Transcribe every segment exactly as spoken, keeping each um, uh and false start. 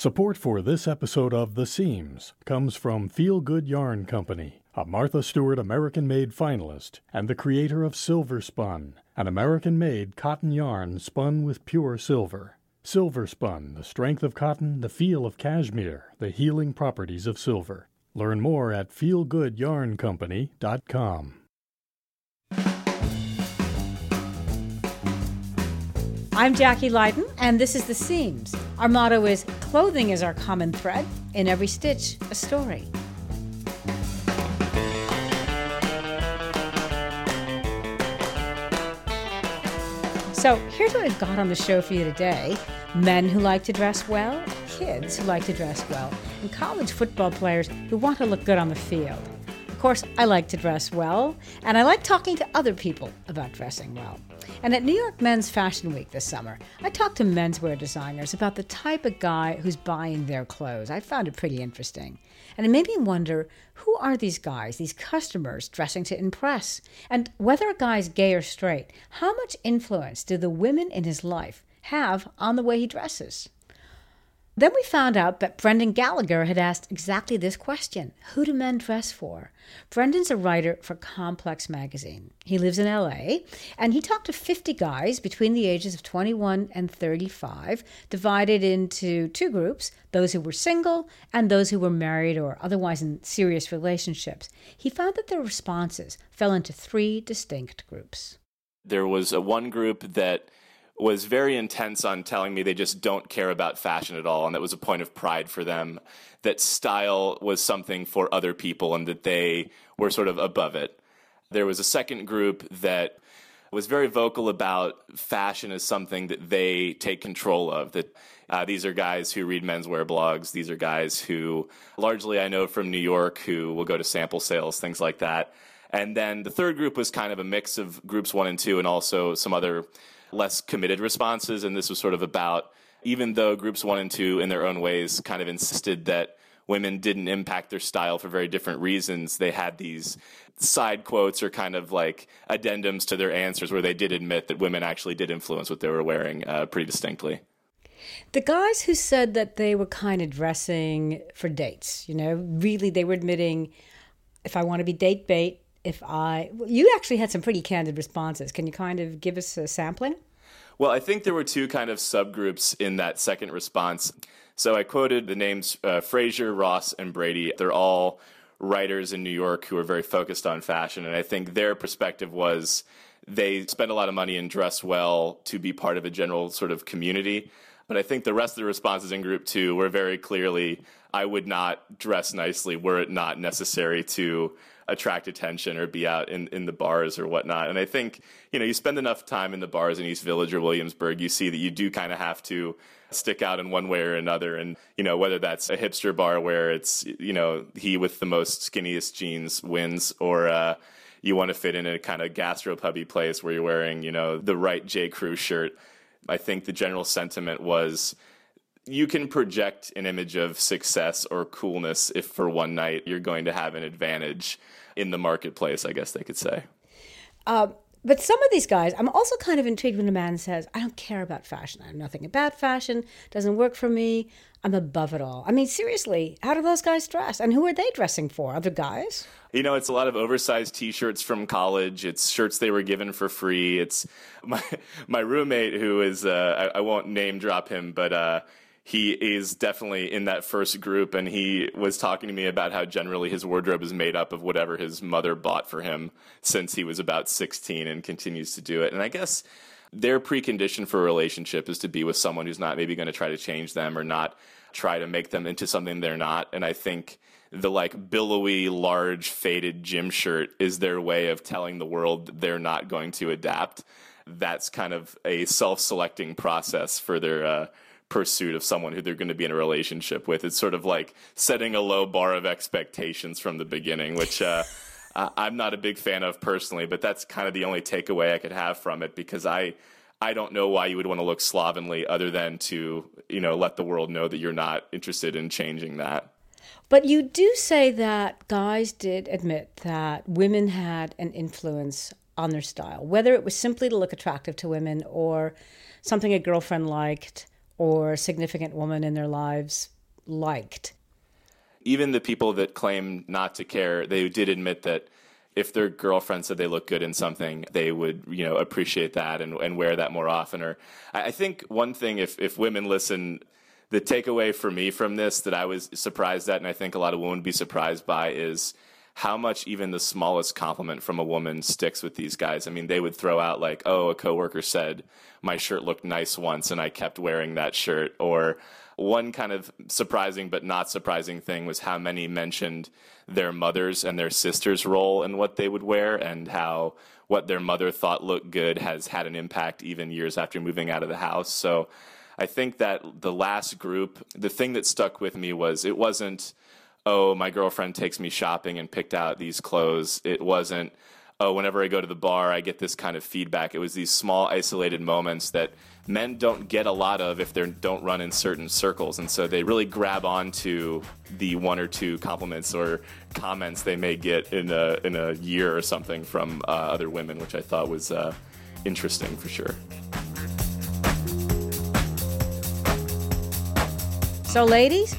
Support for this episode of The Seams comes from Feel Good Yarn Company, a Martha Stewart American Made finalist, and the creator of SilverSpun, an American-made cotton yarn spun with pure silver. SilverSpun, the strength of cotton, the feel of cashmere, the healing properties of silver. Learn more at feel good yarn company dot com. I'm Jackie Lyden, and this is The Seams. Our motto is, clothing is our common thread, in every stitch, a story. So here's what I've got on the show for you today. Men who like to dress well, kids who like to dress well, and college football players who want to look good on the field. Of course, I like to dress well, and I like talking to other people about dressing well. And at New York Men's Fashion Week this summer, I talked to menswear designers about the type of guy who's buying their clothes. I found it pretty interesting. And it made me wonder, who are these guys, these customers dressing to impress? And whether a guy's gay or straight, how much influence do the women in his life have on the way he dresses? Then we found out that Brendan Gallagher had asked exactly this question. Who do men dress for? Brendan's a writer for Complex Magazine. He lives in L A, and he talked to fifty guys between the ages of twenty-one and thirty-five, divided into two groups, those who were single and those who were married or otherwise in serious relationships. He found that their responses fell into three distinct groups. There was a one group that was very intense on telling me they just don't care about fashion at all, and that was a point of pride for them, that style was something for other people and that they were sort of above it. There was a second group that was very vocal about fashion as something that they take control of, that uh, these are guys who read menswear blogs, these are guys who largely I know from New York who will go to sample sales, things like that. And then the third group was kind of a mix of groups one and two and also some other less committed responses, and this was sort of about, even though groups one and two in their own ways kind of insisted that women didn't impact their style for very different reasons, they had these side quotes or kind of like addendums to their answers where they did admit that women actually did influence what they were wearing uh, pretty distinctly. The guys who said that they were kind of dressing for dates, you know, really they were admitting, if I want to be date bait, If I, you actually had some pretty candid responses. Can you kind of give us a sampling? Well, I think there were two kind of subgroups in that second response. So I quoted the names uh, Frazier, Ross, and Brady. They're all writers in New York who are very focused on fashion. And I think their perspective was they spend a lot of money and dress well to be part of a general sort of community. But I think the rest of the responses in group two were very clearly, I would not dress nicely were it not necessary to attract attention or be out in, in the bars or whatnot. And I think, you know, you spend enough time in the bars in East Village or Williamsburg, you see that you do kind of have to stick out in one way or another. And, you know, whether that's a hipster bar where it's, you know, he with the most skinniest jeans wins, or uh, you want to fit in a kind of gastro-pubby place where you're wearing, you know, the right J. Crew shirt. I think the general sentiment was, you can project an image of success or coolness if for one night you're going to have an advantage in the marketplace, I guess they could say. Uh, but some of these guys, I'm also kind of intrigued when a man says, I don't care about fashion. I know nothing about fashion. Doesn't work for me. I'm above it all. I mean, seriously, how do those guys dress? And who are they dressing for? Other guys? You know, it's a lot of oversized T-shirts from college. It's shirts they were given for free. It's my, my roommate who is, uh, I, I won't name drop him, but uh he is definitely in that first group, and he was talking to me about how generally his wardrobe is made up of whatever his mother bought for him since he was about sixteen and continues to do it. And I guess their precondition for a relationship is to be with someone who's not maybe going to try to change them or not try to make them into something they're not. And I think the like billowy, large, faded gym shirt is their way of telling the world that they're not going to adapt. That's kind of a self-selecting process for their uh pursuit of someone who they're going to be in a relationship with. It's sort of like setting a low bar of expectations from the beginning, which uh, I'm not a big fan of personally, but that's kind of the only takeaway I could have from it, because I I don't know why you would want to look slovenly other than to, you know, let the world know that you're not interested in changing that. But you do say that guys did admit that women had an influence on their style, whether it was simply to look attractive to women or something a girlfriend liked, or significant woman in their lives liked. Even the people that claim not to care, they did admit that if their girlfriend said they look good in something, they would, you know, appreciate that and, and wear that more often. Or I think one thing, if, if women listen, the takeaway for me from this that I was surprised at, and I think a lot of women would be surprised by, is how much even the smallest compliment from a woman sticks with these guys. I mean, they would throw out like, oh, a coworker said my shirt looked nice once and I kept wearing that shirt. Or one kind of surprising but not surprising thing was how many mentioned their mother's and their sister's role in what they would wear, and how what their mother thought looked good has had an impact even years after moving out of the house. So I think that the last group, the thing that stuck with me was it wasn't, oh, my girlfriend takes me shopping and picked out these clothes. It wasn't, oh, whenever I go to the bar, I get this kind of feedback. It was these small, isolated moments that men don't get a lot of if they don't run in certain circles. And so they really grab onto the one or two compliments or comments they may get in a, in a year or something from uh, other women, which I thought was uh, interesting for sure. So, ladies,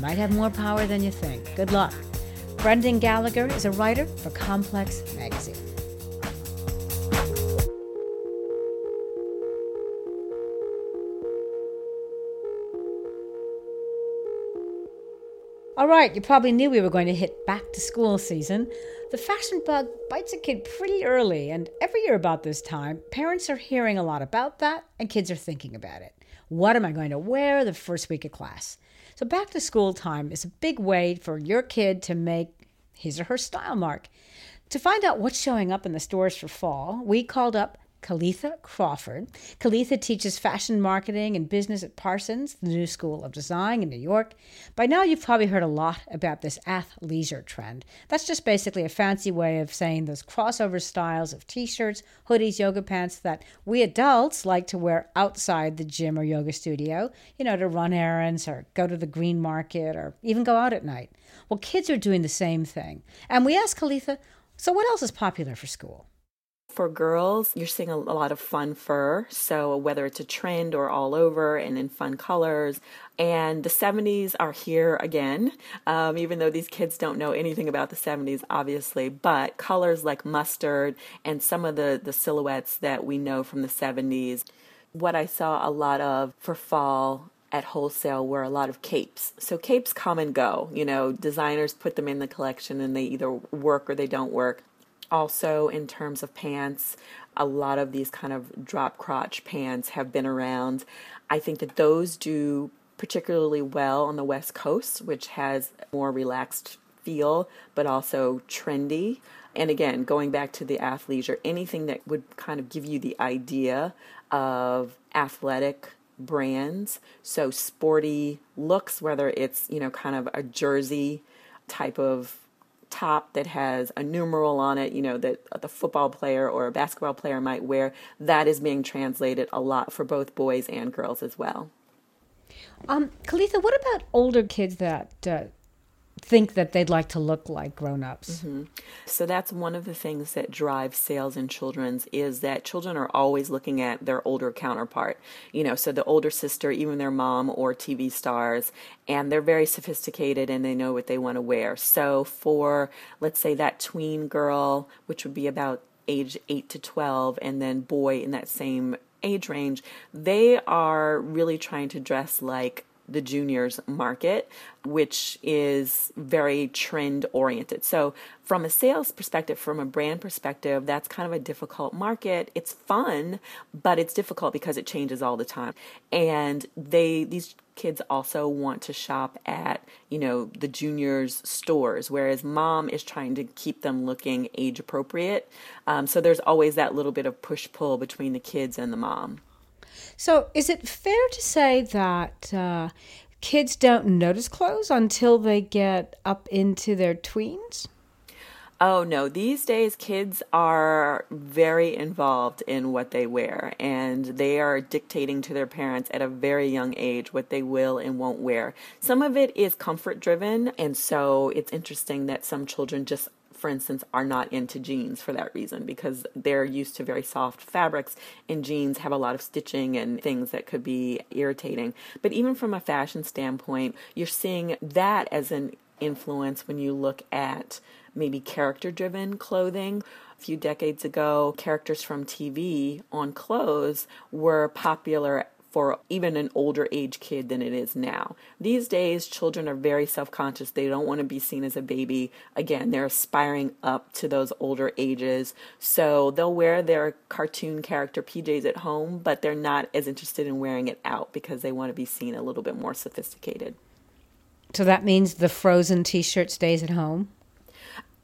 might have more power than you think. Good luck. Brendan Gallagher is a writer for Complex Magazine. All right, you probably knew we were going to hit back to school season. The fashion bug bites a kid pretty early, and every year about this time, parents are hearing a lot about that, and kids are thinking about it. What am I going to wear the first week of class? So back to school time is a big way for your kid to make his or her style mark. To find out what's showing up in the stores for fall, we called up Kalitha Crawford. Kalitha teaches fashion marketing and business at Parsons, the new School of Design in New York. By now, you've probably heard a lot about this athleisure trend. That's just basically a fancy way of saying those crossover styles of t-shirts, hoodies, yoga pants that we adults like to wear outside the gym or yoga studio, you know, to run errands or go to the green market or even go out at night. Well, kids are doing the same thing. And we asked Kalitha, so what else is popular for school? For girls, you're seeing a lot of fun fur, so whether it's a trend or all over and in fun colors. And the seventies are here again, um, even though these kids don't know anything about the seventies, obviously. But colors like mustard and some of the, the silhouettes that we know from the seventies. What I saw a lot of for fall at wholesale were a lot of capes. So capes come and go. You know, designers put them in the collection and they either work or they don't work. Also, in terms of pants, a lot of these kind of drop crotch pants have been around. I think that those do particularly well on the West Coast, which has a more relaxed feel, but also trendy. And again, going back to the athleisure, anything that would kind of give you the idea of athletic brands. So sporty looks, whether it's, you know, kind of a jersey type of top that has a numeral on it, you know, that the football player or a basketball player might wear, that is being translated a lot for both boys and girls as well. Um, Kalitha, what about older kids that uh, think that they'd like to look like grown-ups? Mm-hmm. So that's one of the things that drives sales in children's, is that children are always looking at their older counterpart, you know, so the older sister, even their mom or T V stars, and they're very sophisticated and they know what they want to wear. So for, let's say, that tween girl, which would be about age eight to twelve, and then boy in that same age range, they are really trying to dress like the juniors market, which is very trend oriented. So from a sales perspective, from a brand perspective, that's kind of a difficult market. It's fun, but it's difficult because it changes all the time. And they, these kids also want to shop at, you know, the juniors stores, whereas mom is trying to keep them looking age appropriate. Um, so there's always that little bit of push pull between the kids and the mom. So is it fair to say that uh, kids don't notice clothes until they get up into their tweens? Oh, no. These days, kids are very involved in what they wear, and they are dictating to their parents at a very young age what they will and won't wear. Some of it is comfort driven, and so it's interesting that some children just for instance, are not into jeans for that reason, because they're used to very soft fabrics, and jeans have a lot of stitching and things that could be irritating. But even from a fashion standpoint, you're seeing that as an influence when you look at maybe character-driven clothing. A few decades ago, characters from T V on clothes were popular for even an older age kid than it is now. These days, children are very self-conscious. They don't want to be seen as a baby. Again, they're aspiring up to those older ages. So they'll wear their cartoon character P Js at home, but they're not as interested in wearing it out because they want to be seen a little bit more sophisticated. So that means the Frozen t-shirt stays at home?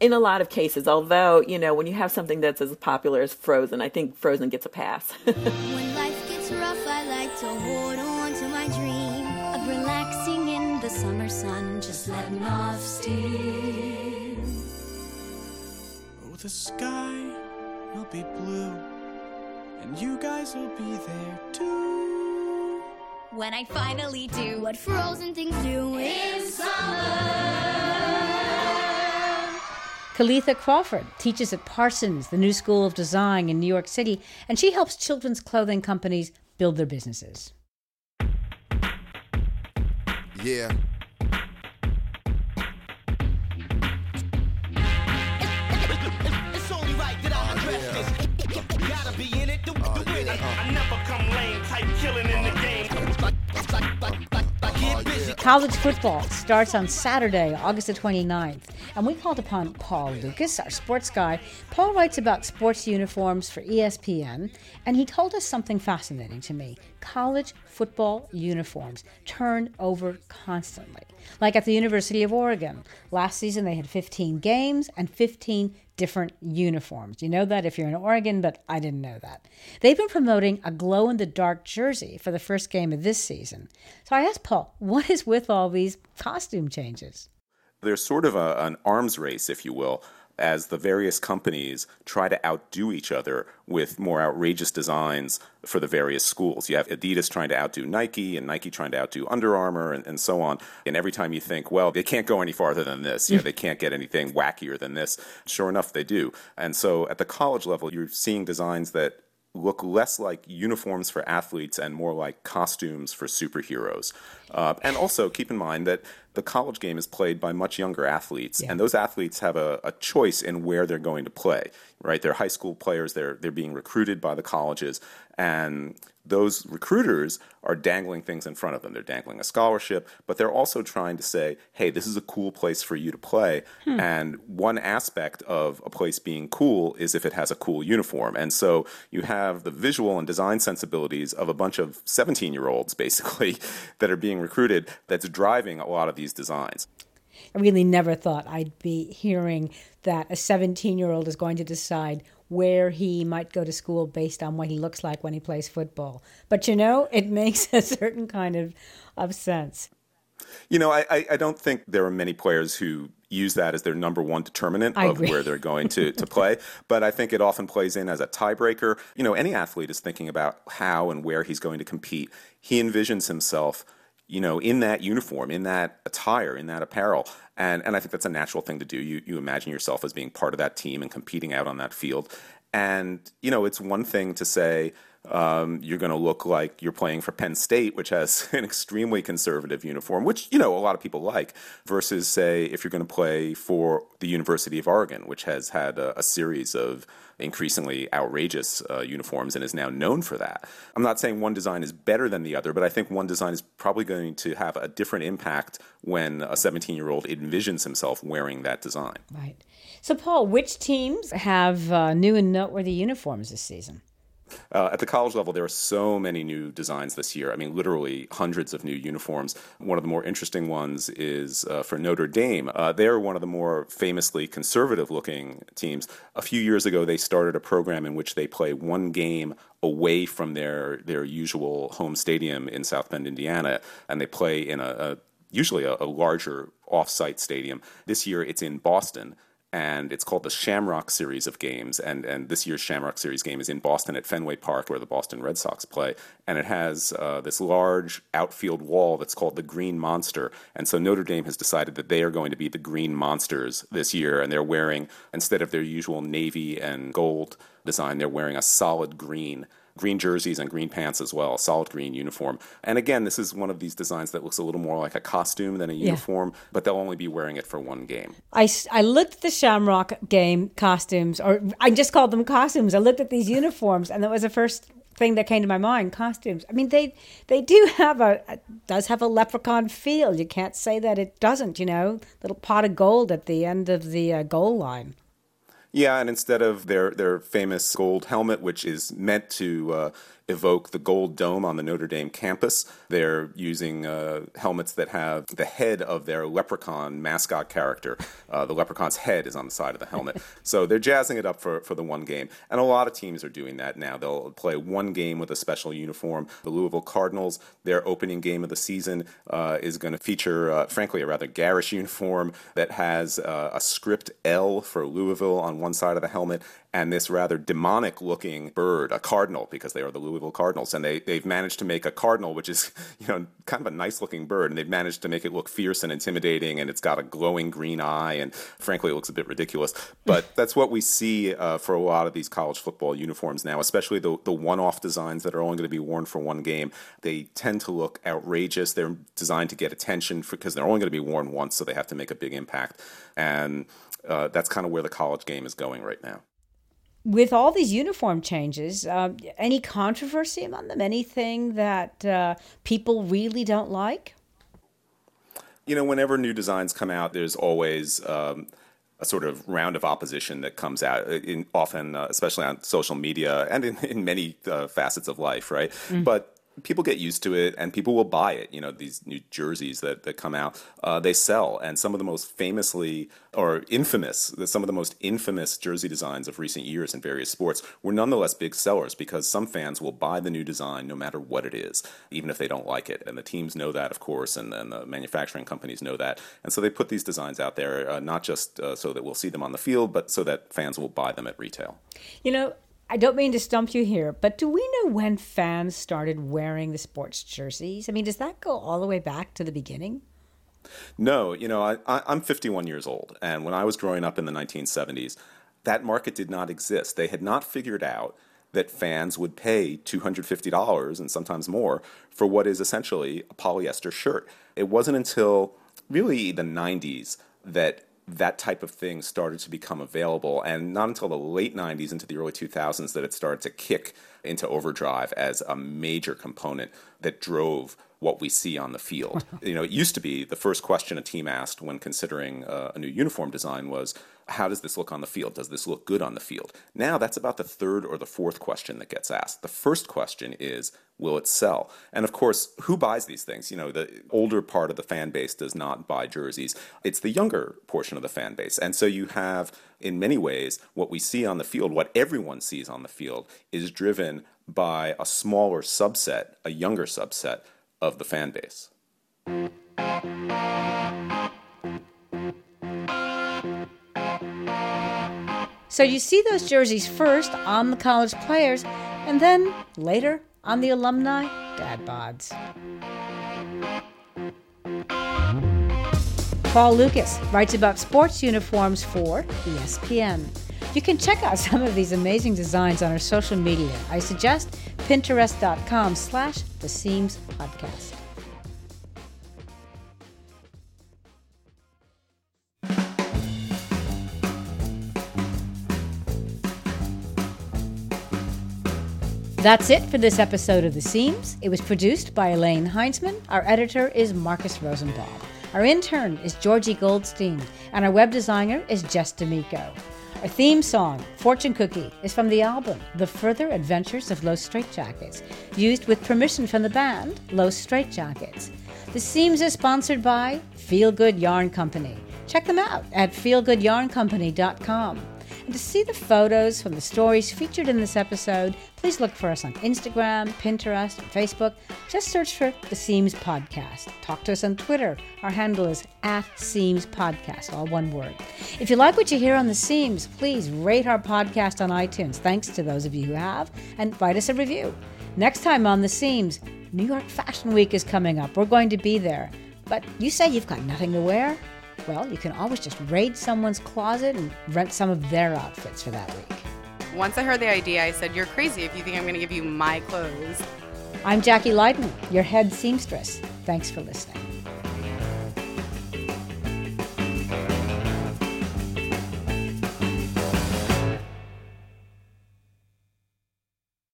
In a lot of cases, although, you know, when you have something that's as popular as Frozen, I think Frozen gets a pass. When life gets rough, I like to hold on to my dream of relaxing in the summer sun, just letting off steam. Oh, the sky will be blue, and you guys will be there too. When I finally do what Frozen things do in summer. Kalitha Crawford teaches at Parsons, the new School of Design in New York City, and she helps children's clothing companies build their businesses. Yeah. It's only right that I address this. Gotta be in it to win it. I never come lame type killing in the game. College football starts on Saturday, August the twenty-ninth, and we called upon Paul Lucas, our sports guy. Paul writes about sports uniforms for E S P N, and he told us something fascinating to me. College football uniforms turn over constantly. Like at the University of Oregon, last season they had fifteen games and fifteen different uniforms. You know that if you're in Oregon, but I didn't know that. They've been promoting a glow-in-the-dark jersey for the first game of this season. So I asked Paul, what is with all these costume changes? There's sort of a, an arms race, if you will, as the various companies try to outdo each other with more outrageous designs for the various schools. You have Adidas trying to outdo Nike, and Nike trying to outdo Under Armour, and, and so on. And every time you think, well, they can't go any farther than this, you know, they can't get anything wackier than this, sure enough, they do. And so at the college level, you're seeing designs that look less like uniforms for athletes and more like costumes for superheroes. Uh, and also keep in mind that the college game is played by much younger athletes, yeah. And those athletes have a, a choice in where they're going to play, right? They're high school players, they're they're being recruited by the colleges, and those recruiters are dangling things in front of them. They're dangling a scholarship, but they're also trying to say, hey, this is a cool place for you to play. Hmm. And one aspect of a place being cool is if it has a cool uniform. And so you have the visual and design sensibilities of a bunch of seventeen-year-olds, basically, that are being recruited, that's driving a lot of these designs. I really never thought I'd be hearing that a seventeen-year-old is going to decide where he might go to school based on what he looks like when he plays football. But, you know, it makes a certain kind of, of sense. You know, I, I don't think there are many players who use that as their number one determinant of where they're going to, to play. But I think it often plays in as a tiebreaker. You know, any athlete is thinking about how and where he's going to compete. He envisions himself, you know, in that uniform, in that attire, in that apparel. And and I think that's a natural thing to do. You you imagine yourself as being part of that team and competing out on that field. And, you know, it's one thing to say um, you're going to look like you're playing for Penn State, which has an extremely conservative uniform, which, you know, a lot of people like, versus, say, if you're going to play for the University of Oregon, which has had a, a series of increasingly outrageous uh, uniforms and is now known for that. I'm not saying one design is better than the other, but I think one design is probably going to have a different impact when a seventeen-year-old envisions himself wearing that design. Right. So, Paul, which teams have uh, new and noteworthy uniforms this season? Uh, at the college level, there are so many new designs this year. I mean, literally hundreds of new uniforms. One of the more interesting ones is uh, for Notre Dame. Uh, they're one of the more famously conservative-looking teams. A few years ago, they started a program in which they play one game away from their, their usual home stadium in South Bend, Indiana, and they play in a, a usually a, a larger off-site stadium. This year, it's in Boston. and it's called the Shamrock Series of games. And, and this year's Shamrock Series game is in Boston at Fenway Park, where the Boston Red Sox play. And it has uh, this large outfield wall that's called the Green Monster. And so Notre Dame has decided that they are going to be the Green Monsters this year. And they're wearing, instead of their usual navy and gold design, they're wearing a solid green green jerseys and green pants as well, solid green uniform. And again, this is one of these designs that looks a little more like a costume than a uniform, yeah. but they'll only be wearing it for one game. I, I looked at the Shamrock game costumes, or I just called them costumes. I looked at these uniforms, and that was the first thing that came to my mind, costumes. I mean, they they do have a, does have a leprechaun feel. You can't say that it doesn't, you know, little pot of gold at the end of the uh, goal line. Yeah, and instead of their, their famous gold helmet, which is meant to uh, evoke the gold dome on the Notre Dame campus, they're using uh, helmets that have the head of their leprechaun mascot character. Uh, the leprechaun's head is on the side of the helmet. So they're jazzing it up for, for the one game. And a lot of teams are doing that now. They'll play one game with a special uniform. The Louisville Cardinals, their opening game of the season, uh, is going to feature, uh, frankly, a rather garish uniform that has uh, a script L for Louisville on one side of the helmet, and this rather demonic-looking bird, a cardinal, because they are the Louisville Cardinals. And they, they've managed to make a cardinal, which is, you know, kind of a nice-looking bird, and they've managed to make it look fierce and intimidating, and it's got a glowing green eye, and frankly, it looks a bit ridiculous. But that's what we see uh, for a lot of these college football uniforms now, especially the, the one-off designs that are only going to be worn for one game. They tend to look outrageous. They're designed to get attention because they're only going to be worn once, so they have to make a big impact. And Uh, that's kind of where the college game is going right now. With all these uniform changes, uh, any controversy among them? Anything that uh, people really don't like? You know, whenever new designs come out, there's always um, a sort of round of opposition that comes out, in, often, uh, especially on social media and in, in many uh, facets of life, right? Mm. But people get used to it, and people will buy it. You know, these new jerseys that, that come out, uh, they sell. And some of the most famously or infamous, some of the most infamous jersey designs of recent years in various sports were nonetheless big sellers because some fans will buy the new design no matter what it is, even if they don't like it. And the teams know that, of course, and, and the manufacturing companies know that. And so they put these designs out there, uh, not just uh, so that we'll see them on the field, but so that fans will buy them at retail. You know, I don't mean to stump you here, but do we know when fans started wearing the sports jerseys? I mean, does that go all the way back to the beginning? No. You know, I, I, I'm fifty-one years old, and when I was growing up in the nineteen seventies, that market did not exist. They had not figured out that fans would pay two hundred fifty dollars and sometimes more for what is essentially a polyester shirt. It wasn't until really the nineties that that type of thing started to become available, and not until the late nineties into the early two thousands that it started to kick into overdrive as a major component that drove what we see on the field. You know, it used to be the first question a team asked when considering uh, a new uniform design was, how does this look on the field? Does this look good on the field? Now that's about the third or the fourth question that gets asked. The first question is, will it sell? And of course, who buys these things? You know, the older part of the fan base does not buy jerseys. It's the younger portion of the fan base. And so you have, in many ways, what we see on the field, what everyone sees on the field, is driven by a smaller subset, a younger subset of the fan base. So you see those jerseys first on the college players, and then later on the alumni dad bods. Paul Lucas writes about sports uniforms for E S P N. You can check out some of these amazing designs on our social media. I suggest pinterest.com slash the Seams podcast. That's it for this episode of The Seams. It was produced by Elaine Heinzman. Our editor is Marcus Rosenbaum. Our intern is Georgie Goldstein. And our web designer is Jess D'Amico. Our theme song, Fortune Cookie, is from the album The Further Adventures of Los Straitjackets, used with permission from the band Los Straitjackets. The Seams is sponsored by Feel Good Yarn Company. Check them out at feel good yarn company dot com. And to see the photos from the stories featured in this episode, please look for us on Instagram, Pinterest, and Facebook. Just search for The Seams Podcast. Talk to us on Twitter. Our handle is at Seams Podcast, all one word. If you like what you hear on The Seams, please rate our podcast on iTunes. Thanks to those of you who have, and write us a review. Next time on The Seams, New York Fashion Week is coming up. We're going to be there. But you say you've got nothing to wear? Well, you can always just raid someone's closet and rent some of their outfits for that week. Once I heard the idea, I said, you're crazy if you think I'm going to give you my clothes. I'm Jackie Lyden, your head seamstress. Thanks for listening.